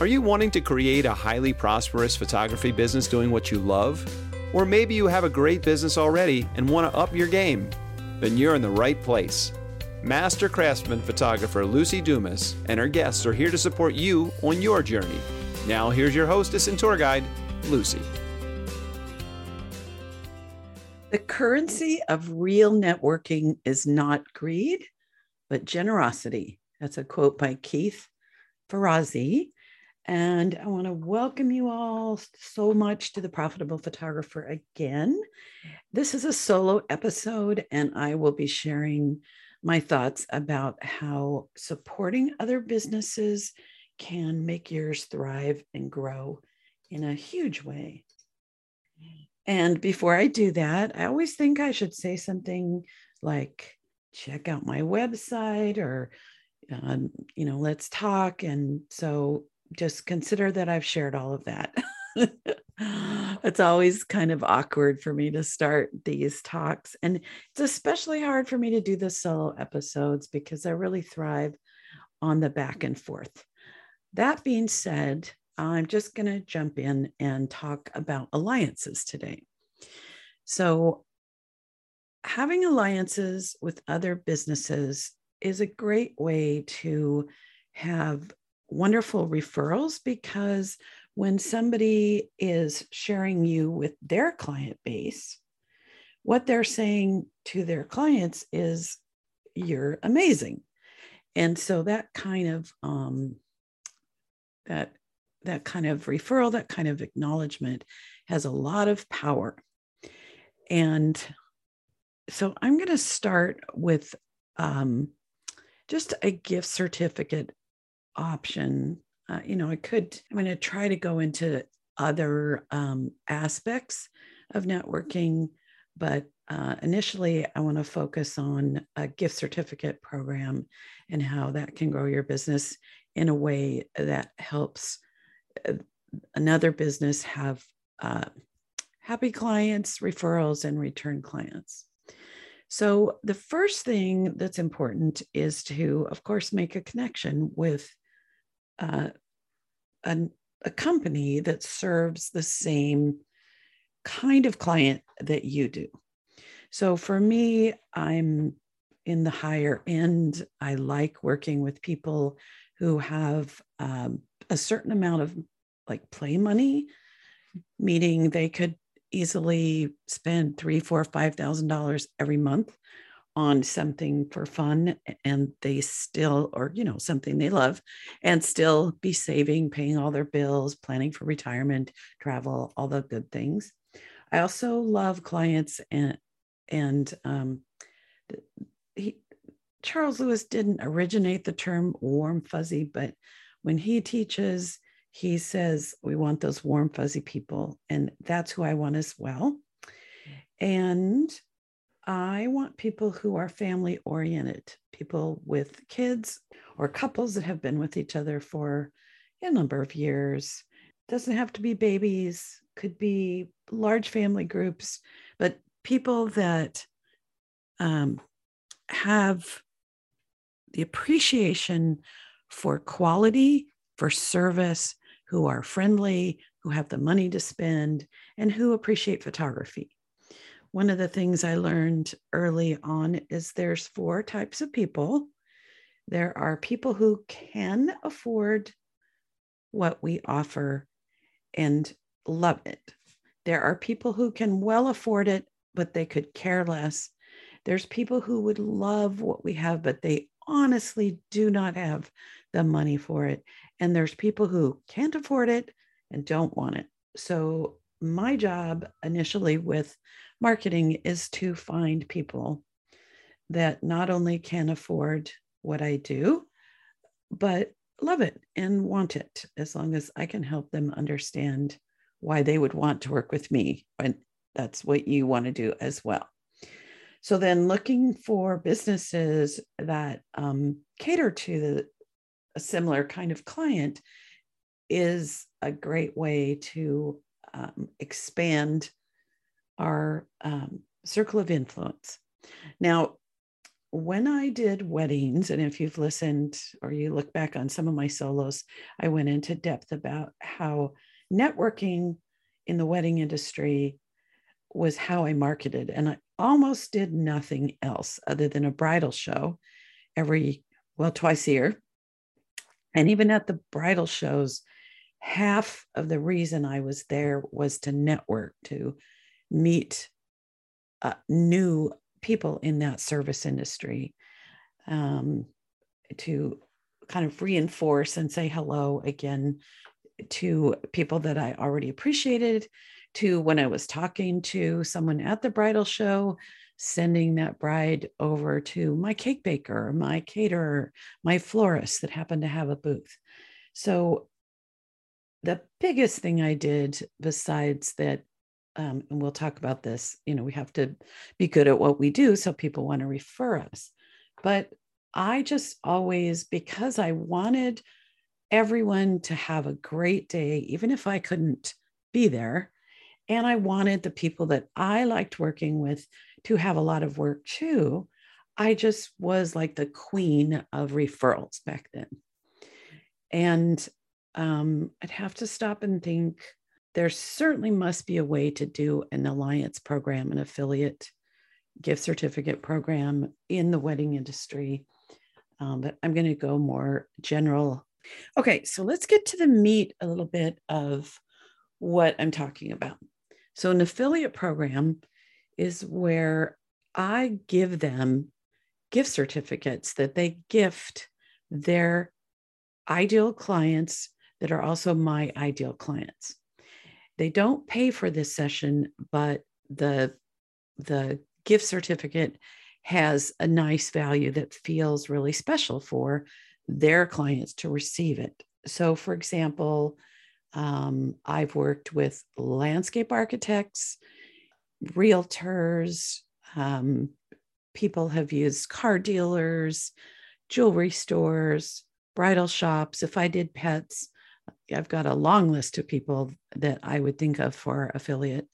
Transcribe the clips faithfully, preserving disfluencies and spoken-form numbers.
Are you wanting to create a highly prosperous photography business doing what you love? Or maybe you have a great business already and want to up your game? Then you're in the right place. Master craftsman photographer Luci Dumas and her guests are here to support you on your journey. Now here's your hostess and tour guide, Luci. The currency of real networking is not greed, but generosity. That's a quote by Keith Ferrazzi. And I want to welcome you all so much to The Profitable Photographer again. This is a solo episode, and I will be sharing my thoughts about how supporting other businesses can make yours thrive and grow in a huge way. And before I do that, I always think I should say something like, check out my website, or, um, you know, let's talk. And so just consider that I've shared all of that. It's always kind of awkward for me to start these talks. And it's especially hard for me to do the solo episodes because I really thrive on the back and forth. That being said, I'm just going to jump in and talk about alliances today. So having alliances with other businesses is a great way to have wonderful referrals, because when somebody is sharing you with their client base, what they're saying to their clients is, you're amazing. And so that kind of, um, that that kind of referral, that kind of acknowledgement has a lot of power. And so I'm going to start with um, just a gift certificate option. Uh, you know, I could, I'm going to try to go into other um, aspects of networking, but uh, initially I want to focus on a gift certificate program and how that can grow your business in a way that helps another business have uh, happy clients, referrals, and return clients. So the first thing that's important is to, of course, make a connection with uh, an, a company that serves the same kind of client that you do. So for me, I'm in the higher end. I like working with people who have um, a certain amount of like play money, meaning they could easily spend three, four, five thousand dollars every month on something for fun, and they still, or you know, something they love, and still be saving, paying all their bills, planning for retirement, travel, all the good things. I also love clients, and and um, he, Charles Lewis didn't originate the term warm fuzzy, but when he teaches, he says, we want those warm, fuzzy people. And that's who I want as well. And I want people who are family oriented, people with kids or couples that have been with each other for a number of years. Doesn't have to be babies, could be large family groups, but people that um, have the appreciation for quality, for service, who are friendly, who have the money to spend, and who appreciate photography. One of the things I learned early on is there's four types of people. There are people who can afford what we offer and love it. There are people who can well afford it, but they could care less. There's people who would love what we have, but they honestly do not have the money for it. And there's people who can't afford it and don't want it. So my job initially with marketing is to find people that not only can afford what I do, but love it and want it, as long as I can help them understand why they would want to work with me. And that's what you want to do as well. So then looking for businesses that um, cater to the a similar kind of client is a great way to um, expand our um, circle of influence. Now, when I did weddings, and if you've listened or you look back on some of my solos, I went into depth about how networking in the wedding industry was how I marketed. And I almost did nothing else other than a bridal show every, well, twice a year. And even at the bridal shows, half of the reason I was there was to network, to meet uh, new people in that service industry, um, to kind of reinforce and say hello again to people that I already appreciated, to when I was talking to someone at the bridal show, sending that bride over to my cake baker, my caterer, my florist that happened to have a booth. So the biggest thing I did besides that, um, and we'll talk about this, you know, we have to be good at what we do so people want to refer us. But I just always, because I wanted everyone to have a great day, even if I couldn't be there, and I wanted the people that I liked working with to have a lot of work too, I just was like the queen of referrals back then. And um, I'd have to stop and think, there certainly must be a way to do an alliance program, an affiliate gift certificate program in the wedding industry. Um, but I'm going to go more general. Okay, so let's get to the meat a little bit of what I'm talking about. So an affiliate program is where I give them gift certificates that they gift their ideal clients that are also my ideal clients. They don't pay for this session, but the, the gift certificate has a nice value that feels really special for their clients to receive it. So for example, um, I've worked with landscape architects, realtors, um, people have used car dealers, jewelry stores, bridal shops. If I did pets, I've got a long list of people that I would think of for affiliate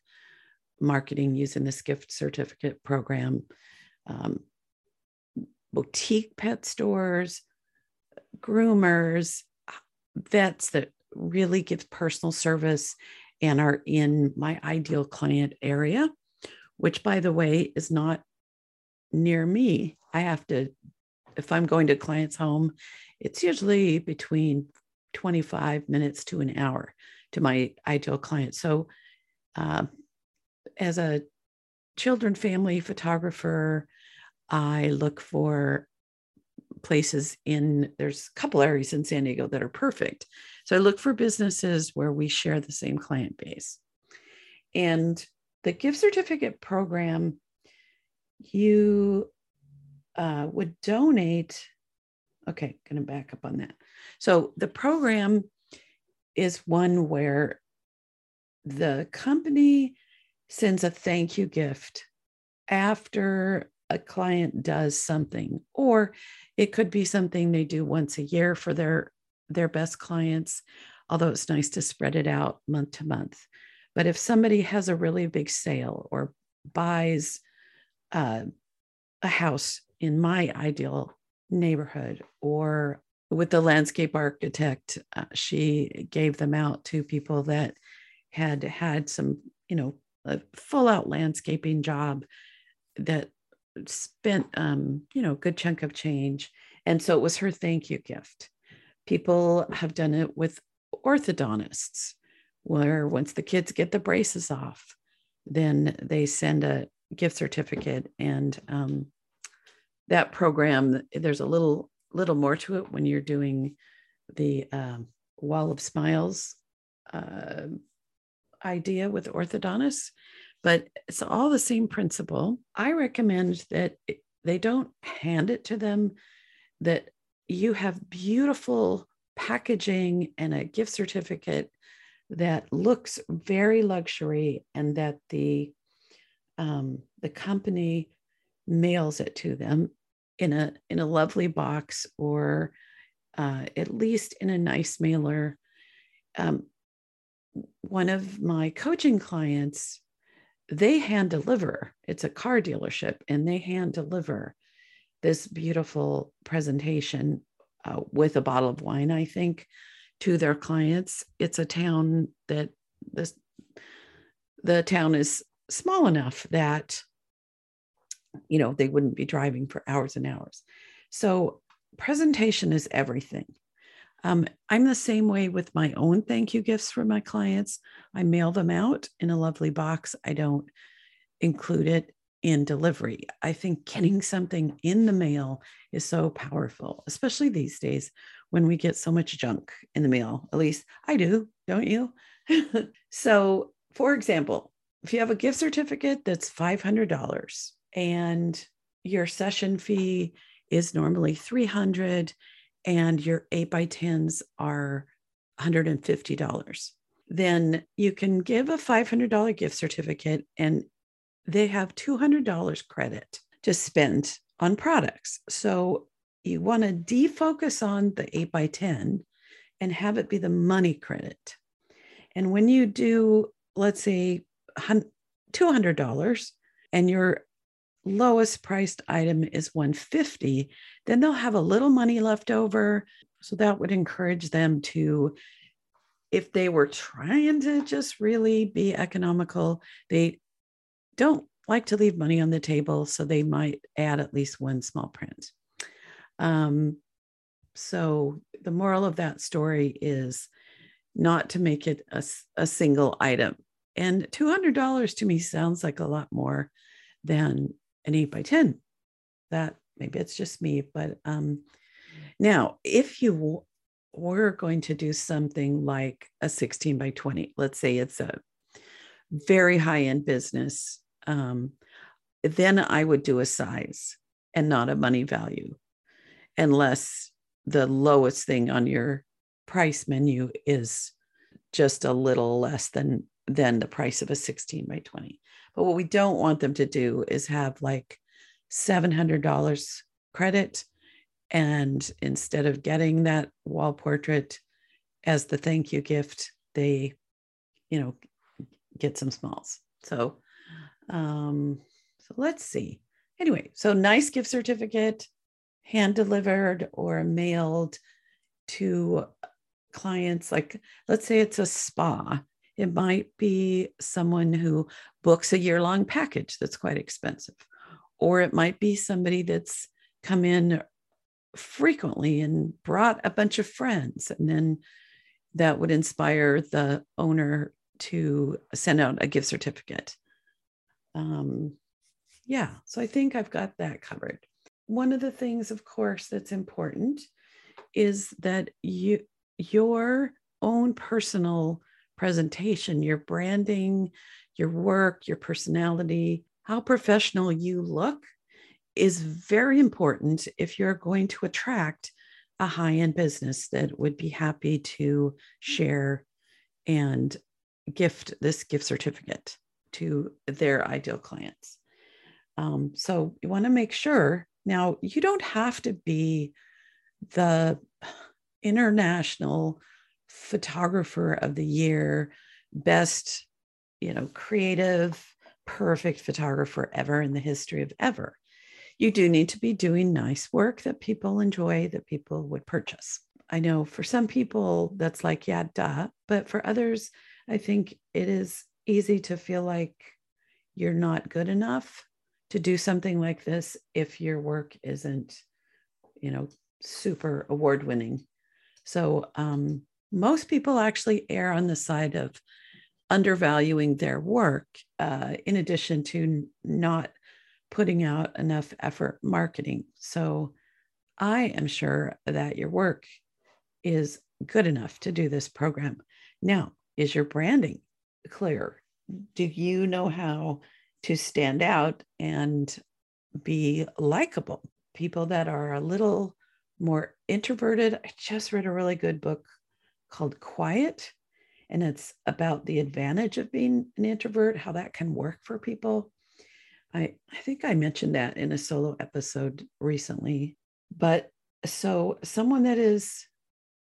marketing using this gift certificate program. Um, boutique pet stores, groomers, vets that really give personal service and are in my ideal client area, which, by the way, is not near me. I have to, if I'm going to a client's home, it's usually between twenty-five minutes to an hour to my ideal client. So uh, as a children family photographer, I look for places in, there's a couple areas in San Diego that are perfect. So I look for businesses where we share the same client base. And the gift certificate program, you uh, would donate. Okay, going to back up on that. So the program is one where the company sends a thank you gift after a client does something, or it could be something they do once a year for their their best clients, although it's nice to spread it out month to month. But if somebody has a really big sale or buys uh, a house in my ideal neighborhood, or with the landscape architect, uh, she gave them out to people that had had some, you know, a full out landscaping job that spent, um, you know, a good chunk of change. And so it was her thank you gift. People have done it with orthodontists, where once the kids get the braces off, then they send a gift certificate. And um, that program, there's a little, little more to it when you're doing the um, Wall of Smiles uh, idea with orthodontists, but it's all the same principle. I recommend that they don't hand it to them, that you have beautiful packaging and a gift certificate that looks very luxury, and that the um, the company mails it to them in a in a lovely box, or uh, at least in a nice mailer. Um, one of my coaching clients, they hand deliver. It's a car dealership, and they hand deliver this beautiful presentation uh, with a bottle of wine, I think, to their clients. It's a town that this, the town is small enough that, you know, they wouldn't be driving for hours and hours. So presentation is everything. Um, I'm the same way with my own thank you gifts for my clients. I mail them out in a lovely box. I don't include it in delivery. I think getting something in the mail is so powerful, especially these days when we get so much junk in the mail. At least I do, don't you? So, for example, if you have a gift certificate that's five hundred dollars and your session fee is normally three hundred dollars and your eight by tens are one hundred fifty dollars, then you can give a five hundred dollars gift certificate and they have two hundred dollars credit to spend on products. So you want to defocus on the eight by ten and have it be the money credit. And when you do, let's say two hundred dollars and your lowest priced item is one hundred fifty dollars, then they'll have a little money left over. So that would encourage them to, if they were trying to just really be economical, they don't like to leave money on the table. So they might add at least one small print. Um, so the moral of that story is not to make it a, a single item. And two hundred dollars to me sounds like a lot more than an eight by ten. That maybe it's just me, but um, now if you were going to do something like a sixteen by twenty, let's say it's a very high-end business, um, then I would do a size and not a money value, unless the lowest thing on your price menu is just a little less than than the price of a sixteen by twenty. But what we don't want them to do is have like seven hundred dollars credit, and instead of getting that wall portrait as the thank you gift, they, you know, get some smalls. So, um, so let's see. Anyway, so nice gift certificate, hand delivered or mailed to clients. Like, let's say it's a spa. It might be someone who books a year-long package that's quite expensive, or it might be somebody that's come in frequently and brought a bunch of friends, and then that would inspire the owner to send out a gift certificate. Um, yeah, so I think I've got that covered. One of the things, of course, that's important is that you, your own personal presentation, your branding, your work, your personality, how professional you look is very important if you're going to attract a high-end business that would be happy to share and gift this gift certificate to their ideal clients. Um, so you want to make sure, now you don't have to be the international photographer of the year, best, you know, creative, perfect photographer ever in the history of ever. You do need to be doing nice work that people enjoy, that people would purchase. I know for some people that's like, yeah, duh, but for others, I think it is easy to feel like you're not good enough to do something like this if your work isn't, you know, super award-winning. So, um, most people actually err on the side of undervaluing their work, uh, in addition to not putting out enough effort marketing. So I am sure that your work is good enough to do this program. Now, is your branding clear? Do you know how to stand out and be likable? People that are a little more introverted. I just read a really good book called Quiet, and it's about the advantage of being an introvert, how that can work for people. I, I think I mentioned that in a solo episode recently, but so someone that is,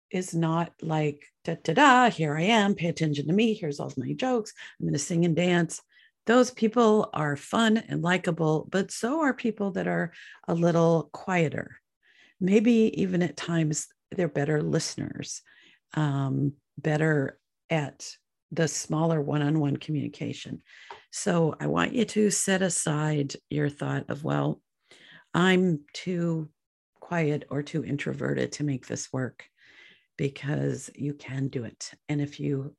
is not like, da, da, da, here I am, pay attention to me, here's all my jokes, I'm going to sing and dance. Those people are fun and likable, but so are people that are a little quieter. Maybe even at times they're better listeners, um, better at the smaller one-on-one communication. So I want you to set aside your thought of, well, I'm too quiet or too introverted to make this work, because you can do it. And if you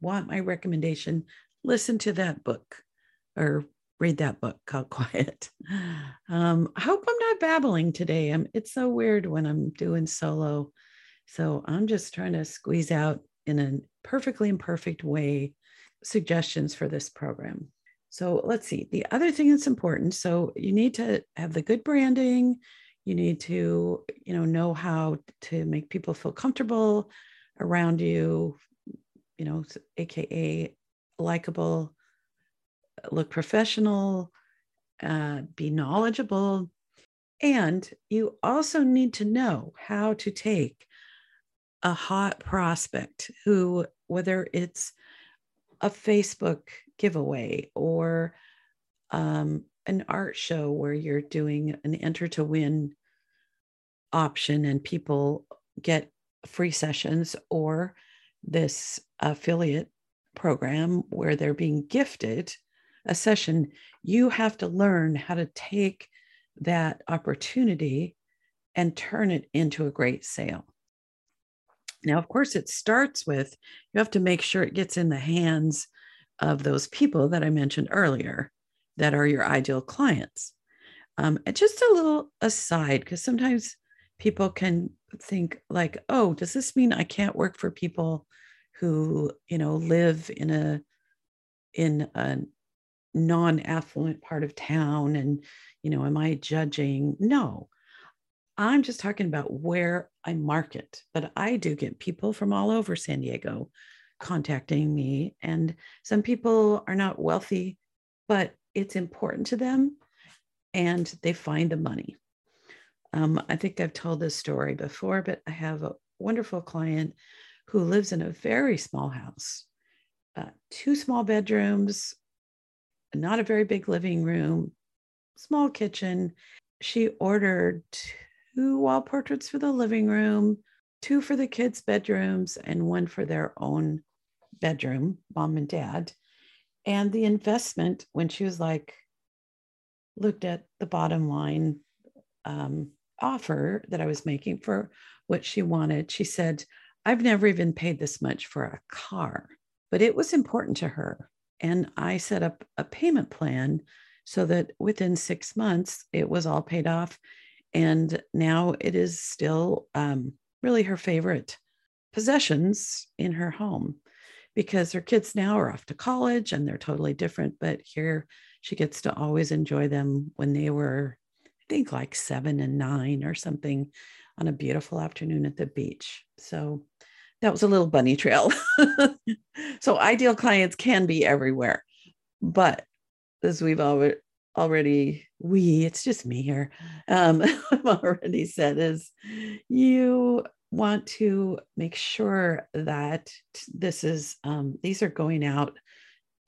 want my recommendation, listen to that book or read that book called Quiet. Um, I hope I'm not babbling today. I'm, it's so weird when I'm doing solo. So I'm just trying to squeeze out in a perfectly imperfect way suggestions for this program. So let's see. The other thing that's important. So you need to have the good branding. You need to, you know, know how to make people feel comfortable around you, you know, A K A likable, look professional, uh, be knowledgeable. And you also need to know how to take a hot prospect who, whether it's a Facebook giveaway or um, an art show where you're doing an enter to win option and people get free sessions, or this affiliate program where they're being gifted a session, you have to learn how to take that opportunity and turn it into a great sale. Now, of course, it starts with, you have to make sure it gets in the hands of those people that I mentioned earlier that are your ideal clients. Um, and just a little aside, because sometimes people can think like, oh, does this mean I can't work for people who, you know, live in a, in a non-affluent part of town? And, you know, am I judging? No, I'm just talking about where I market, but I do get people from all over San Diego contacting me. And some people are not wealthy, but it's important to them and they find the money. Um, I think I've told this story before, but I have a wonderful client who lives in a very small house, uh, two small bedrooms, not a very big living room, small kitchen. She ordered two wall portraits for the living room, two for the kids' bedrooms, and one for their own bedroom, mom and dad. And the investment, when she was like, looked at the bottom line um, offer that I was making for what she wanted, she said, I've never even paid this much for a car, but it was important to her. And I set up a payment plan so that within six months, it was all paid off. And now it is still um, really her favorite possessions in her home, because her kids now are off to college and they're totally different. But here she gets to always enjoy them when they were, I think, like seven and nine or something, on a beautiful afternoon at the beach. So that was a little bunny trail. So ideal clients can be everywhere, but as we've already, already we, it's just me here, um, I've already said, is you want to make sure that this is, um, these are going out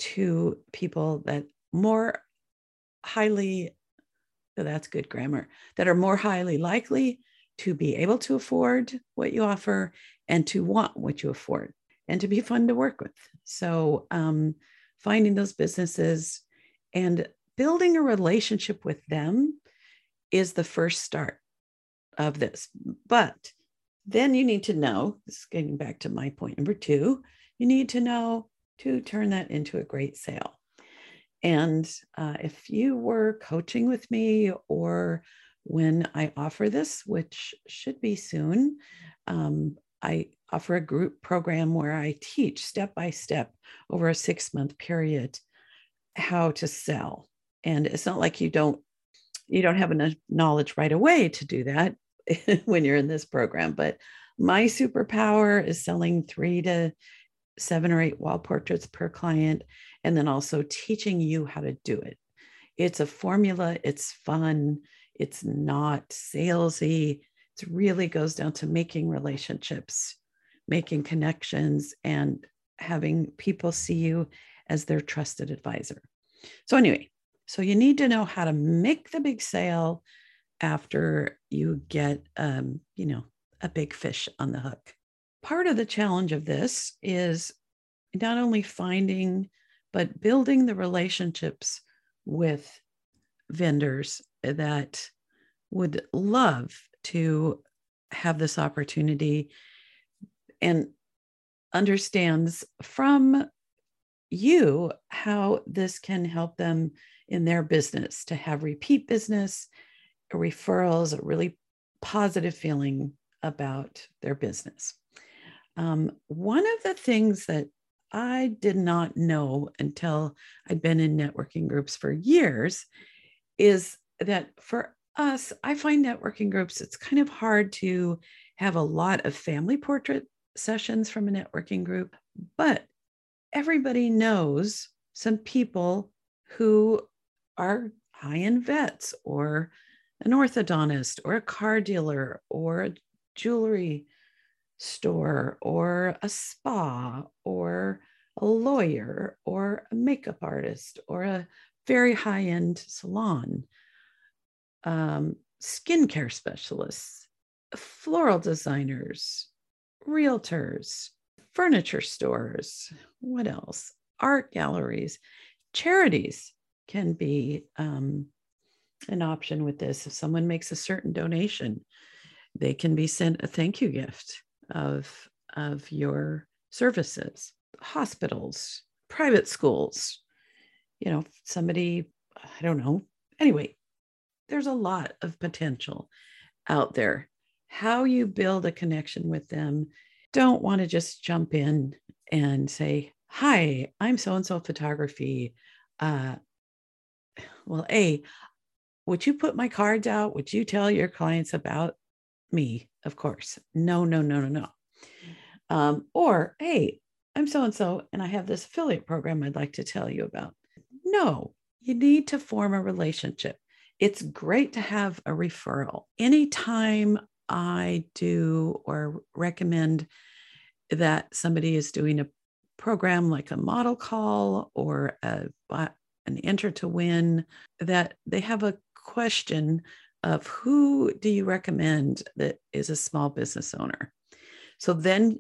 to people that more highly, so that's good grammar, that are more highly likely to be able to afford what you offer and to want what you afford and to be fun to work with. So um, finding those businesses and building a relationship with them is the first start of this. But then you need to know, this is getting back to my point number two, you need to know to turn that into a great sale. And uh, if you were coaching with me, or when I offer this, which should be soon, um, I offer a group program where I teach step by step over a six month period how to sell. And it's not like you don't you don't have enough knowledge right away to do that when you're in this program. But my superpower is selling three to seven or eight wall portraits per client, and then also teaching you how to do it. It's a formula. It's fun. It's not salesy. It really goes down to making relationships, making connections, and having people see you as their trusted advisor. So anyway, so you need to know how to make the big sale after you get, um, you know, a big fish on the hook. Part of the challenge of this is not only finding, but building the relationships with vendors that would love to have this opportunity and understands from you how this can help them in their business to have repeat business, referrals, a really positive feeling about their business. Um, one of the things that I did not know until I'd been in networking groups for years is that for us, I find networking groups, it's kind of hard to have a lot of family portrait sessions from a networking group, but everybody knows some people who are high-end vets or an orthodontist or a car dealer or a jewelry store or a spa or a lawyer or a makeup artist or a very high-end salon, um, skincare specialists, floral designers, realtors, furniture stores, what else? Art galleries, charities can be um, an option with this. If someone makes a certain donation, they can be sent a thank you gift of, of your services. Hospitals, private schools, you know, somebody, I don't know. Anyway, there's a lot of potential out there. How you build a connection with them. Don't want to just jump in and say, hi, I'm so-and-so photography. Uh, well, A, would you put my cards out? Would you tell your clients about me? Of course. No, no, no, no, no. Um, or, hey, I'm so-and-so and I have this affiliate program I'd like to tell you about. No, you need to form a relationship. It's great to have a referral. Anytime I do or recommend that somebody is doing a program like a model call or a, an enter to win, that they have a question of who do you recommend that is a small business owner. So then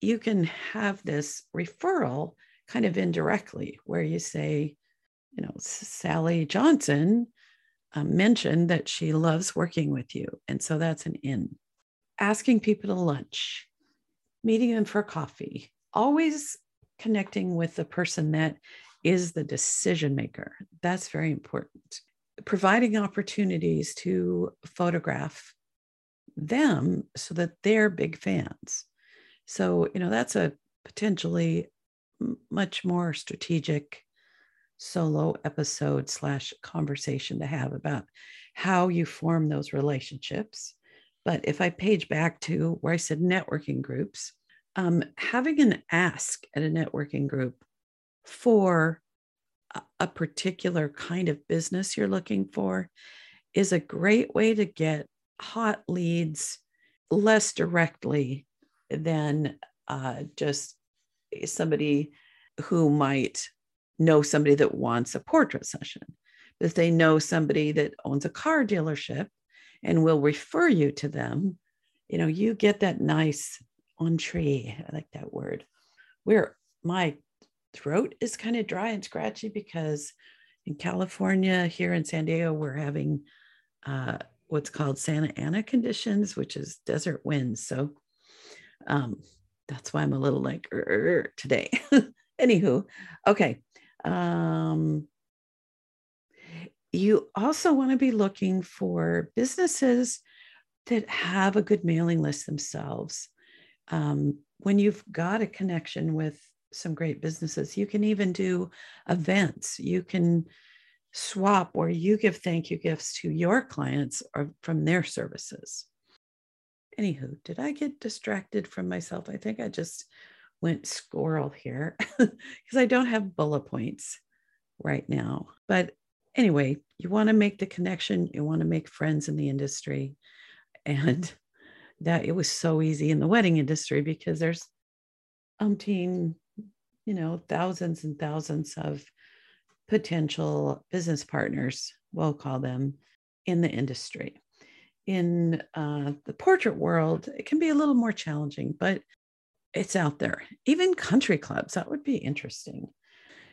you can have this referral kind of indirectly where you say, you know, Sally Johnson Uh, mentioned that she loves working with you. And so that's an in. Asking people to lunch, meeting them for coffee, always connecting with the person that is the decision maker. That's very important. Providing opportunities to photograph them so that they're big fans. So, you know, that's a potentially much more strategic solo episode slash conversation to have about how you form those relationships. But if I page back to where I said networking groups, um, having an ask at a networking group for a, a particular kind of business you're looking for is a great way to get hot leads less directly than uh, just somebody who might know somebody that wants a portrait session, but if they know somebody that owns a car dealership and will refer you to them, you know, you get that nice entree. I like that word. Where my throat is kind of dry and scratchy because in California, here in San Diego, we're having uh, what's called Santa Ana conditions, which is desert winds. So um, that's why I'm a little like today. Anywho, okay. Um, you also want to be looking for businesses that have a good mailing list themselves. Um, when you've got a connection with some great businesses, you can even do events. You can swap where you give thank you gifts to your clients or from their services. Anywho, did I get distracted from myself? I think I just went squirrel here because I don't have bullet points right now. But anyway, you want to make the connection. You want to make friends in the industry. And that it was so easy in the wedding industry because there's umpteen you know, thousands and thousands of potential business partners, we'll call them, in the industry. In uh, the portrait world, it can be a little more challenging, but it's out there. Even country clubs, that would be interesting.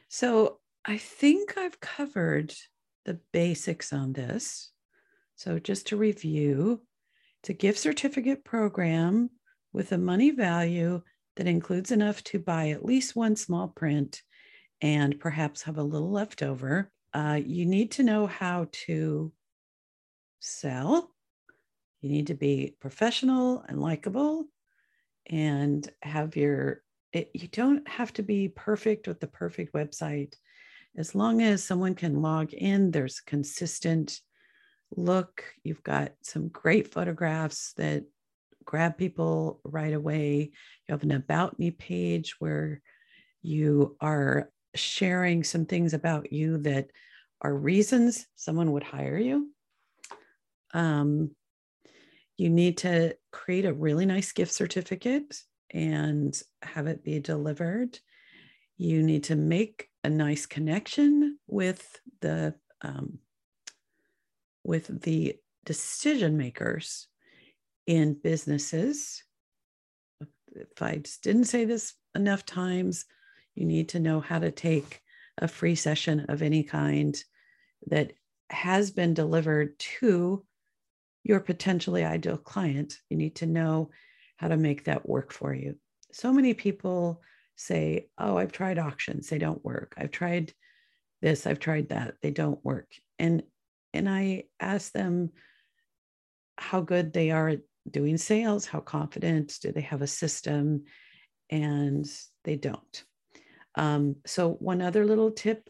So I think I've covered the basics on this. So just to review, it's a gift certificate program with a money value that includes enough to buy at least one small print and perhaps have a little left over. Uh, you need to know how to sell. You need to be professional and likable and have your, it, you don't have to be perfect with the perfect website. As long as someone can log in, there's consistent look. You've got some great photographs that grab people right away. You have an About Me page where you are sharing some things about you that are reasons someone would hire you. Um, you need to create a really nice gift certificate and have it be delivered. You need to make a nice connection with the um, with the decision makers in businesses. If I didn't say this enough times, you need to know how to take a free session of any kind that has been delivered to your potentially ideal client. You need to know how to make that work for you. So many people say, oh, I've tried auctions, they don't work. I've tried this, I've tried that, they don't work. And, and I ask them how good they are at doing sales, how confident, do they have a system? And they don't. Um, so one other little tip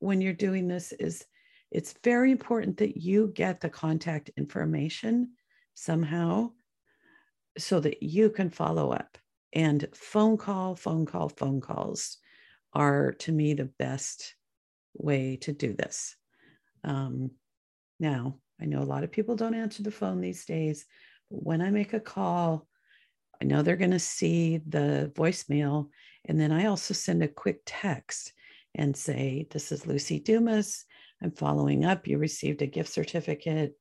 when you're doing this is it's very important that you get the contact information somehow so that you can follow up. And phone call, phone call, phone calls are, to me, the best way to do this. Um, now, I know a lot of people don't answer the phone these days, but when I make a call, I know they're going to see the voicemail. And then I also send a quick text and say, this is Luci Dumas. I'm following up. You received a gift certificate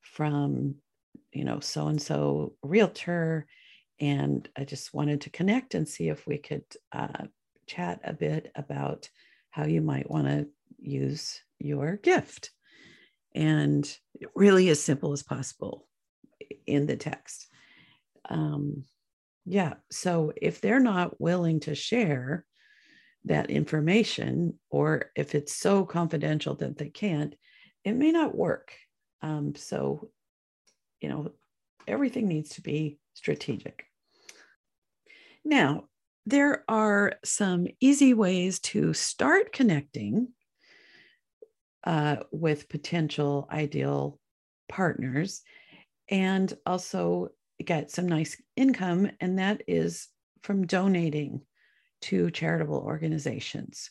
from, you know, so-and-so realtor. And I just wanted to connect and see if we could uh, chat a bit about how you might want to use your gift. And really as simple as possible in the text. Um, yeah, so if they're not willing to share that information, or if it's so confidential that they can't, it may not work. Um, so, you know, everything needs to be strategic. Now, there are some easy ways to start connecting uh, with potential ideal partners and also get some nice income, and that is from donating to charitable organizations.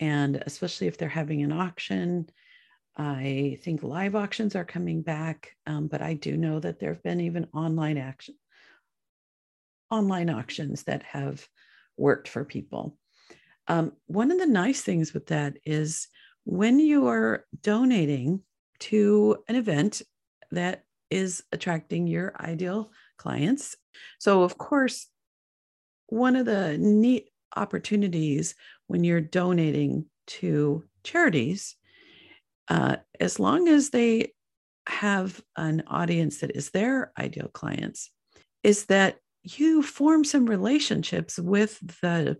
And especially if they're having an auction, I think live auctions are coming back, um, but I do know that there have been even online action, online auctions that have worked for people. Um, one of the nice things with that is when you are donating to an event that is attracting your ideal clients. So of course, one of the neat opportunities when you're donating to charities, uh, as long as they have an audience that is their ideal clients, is that you form some relationships with the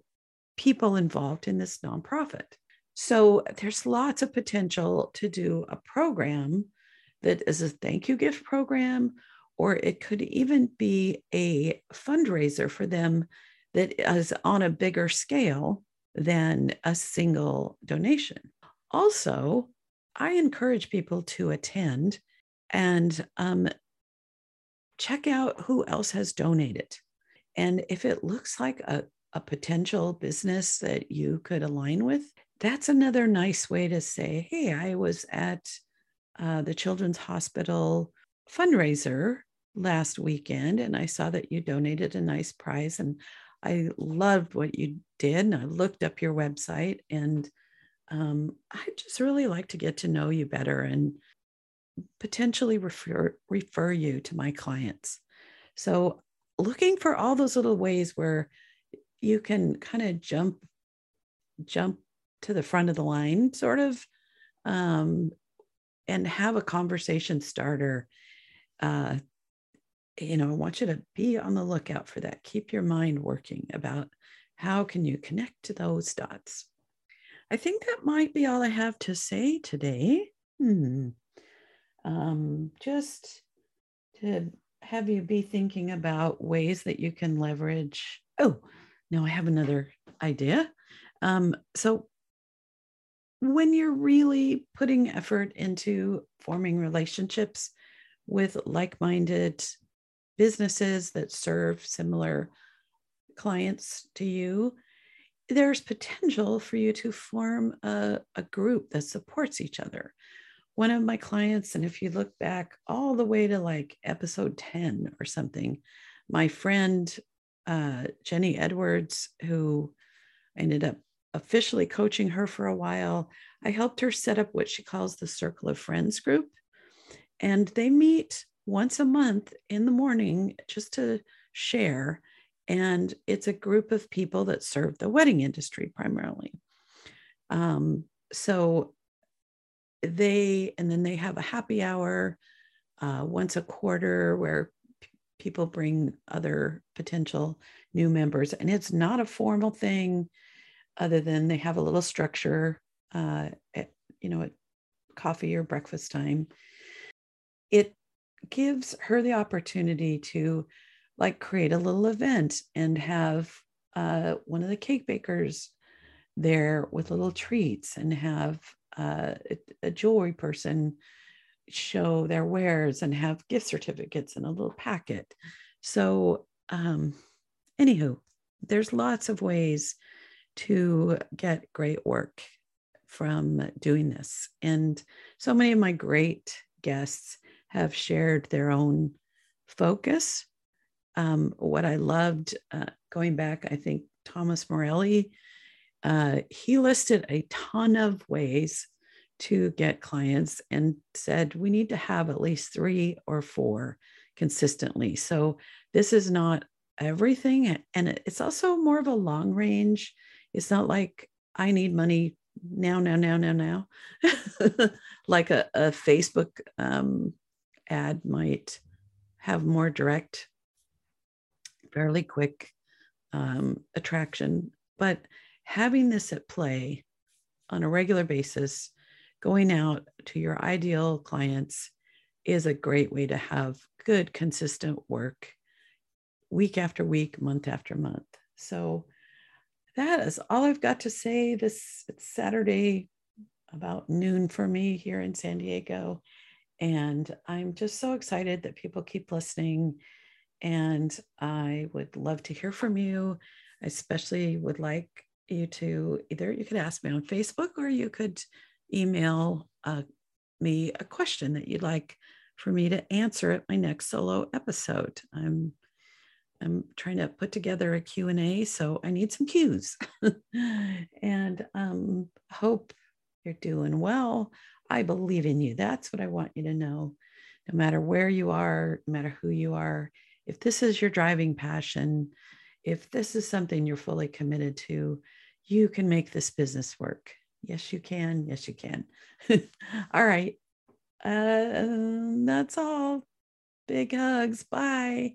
people involved in this nonprofit. So there's lots of potential to do a program that is a thank you gift program, or it could even be a fundraiser for them that is on a bigger scale than a single donation. Also, I encourage people to attend and um, check out who else has donated. And if it looks like a, a potential business that you could align with, that's another nice way to say, hey, I was at uh, the Children's Hospital fundraiser last weekend and I saw that you donated a nice prize and I loved what you did. I looked up your website, and um, I just really like to get to know you better and potentially refer, refer you to my clients. So looking for all those little ways where you can kind of jump, jump to the front of the line sort of, um, and have a conversation starter. Uh, you know, I want you to be on the lookout for that. Keep your mind working about how can you connect to those dots. I think that might be all I have to say today. Hmm. Um, just to have you be thinking about ways that you can leverage. Oh, no, I have another idea. Um, so when you're really putting effort into forming relationships with like-minded businesses that serve similar clients to you, there's potential for you to form a, a group that supports each other. One of my clients, and if you look back all the way to like episode ten or something, my friend, uh, Jenny Edwards, who ended up officially coaching her for a while, I helped her set up what she calls the Circle of Friends group. And they meet once a month in the morning just to share. And it's a group of people that serve the wedding industry primarily. Um, so they, and then they have a happy hour uh, once a quarter where p- people bring other potential new members. And it's not a formal thing other than they have a little structure, uh, at, you know, at coffee or breakfast time. It gives her the opportunity to like create a little event and have uh, one of the cake bakers there with little treats, and have uh, a, a jewelry person show their wares, and have gift certificates in a little packet. So um, anywho, there's lots of ways to get great work from doing this. And so many of my great guests have shared their own focus. Um, what I loved, uh, going back, I think Thomas Morelli, uh, he listed a ton of ways to get clients and said, we need to have at least three or four consistently. So this is not everything. And it's also more of a long range. It's not like I need money now, now, now, now, now, like a, a Facebook um, ad might have more direct, fairly quick um, attraction. But having this at play on a regular basis, going out to your ideal clients, is a great way to have good, consistent work week after week, month after month. So that is all I've got to say. This, it's Saturday, about noon for me here in San Diego. And I'm just so excited that people keep listening. And I would love to hear from you. I especially would like you to, either you could ask me on Facebook, or you could email uh, me a question that you'd like for me to answer at my next solo episode. I'm I'm trying to put together a Q and A, so I need some cues. And um, hope you're doing well. I believe in you. That's what I want you to know. No matter where you are, no matter who you are, if this is your driving passion, if this is something you're fully committed to, you can make this business work. Yes, you can. Yes, you can. All right. Uh, that's all. Big hugs. Bye.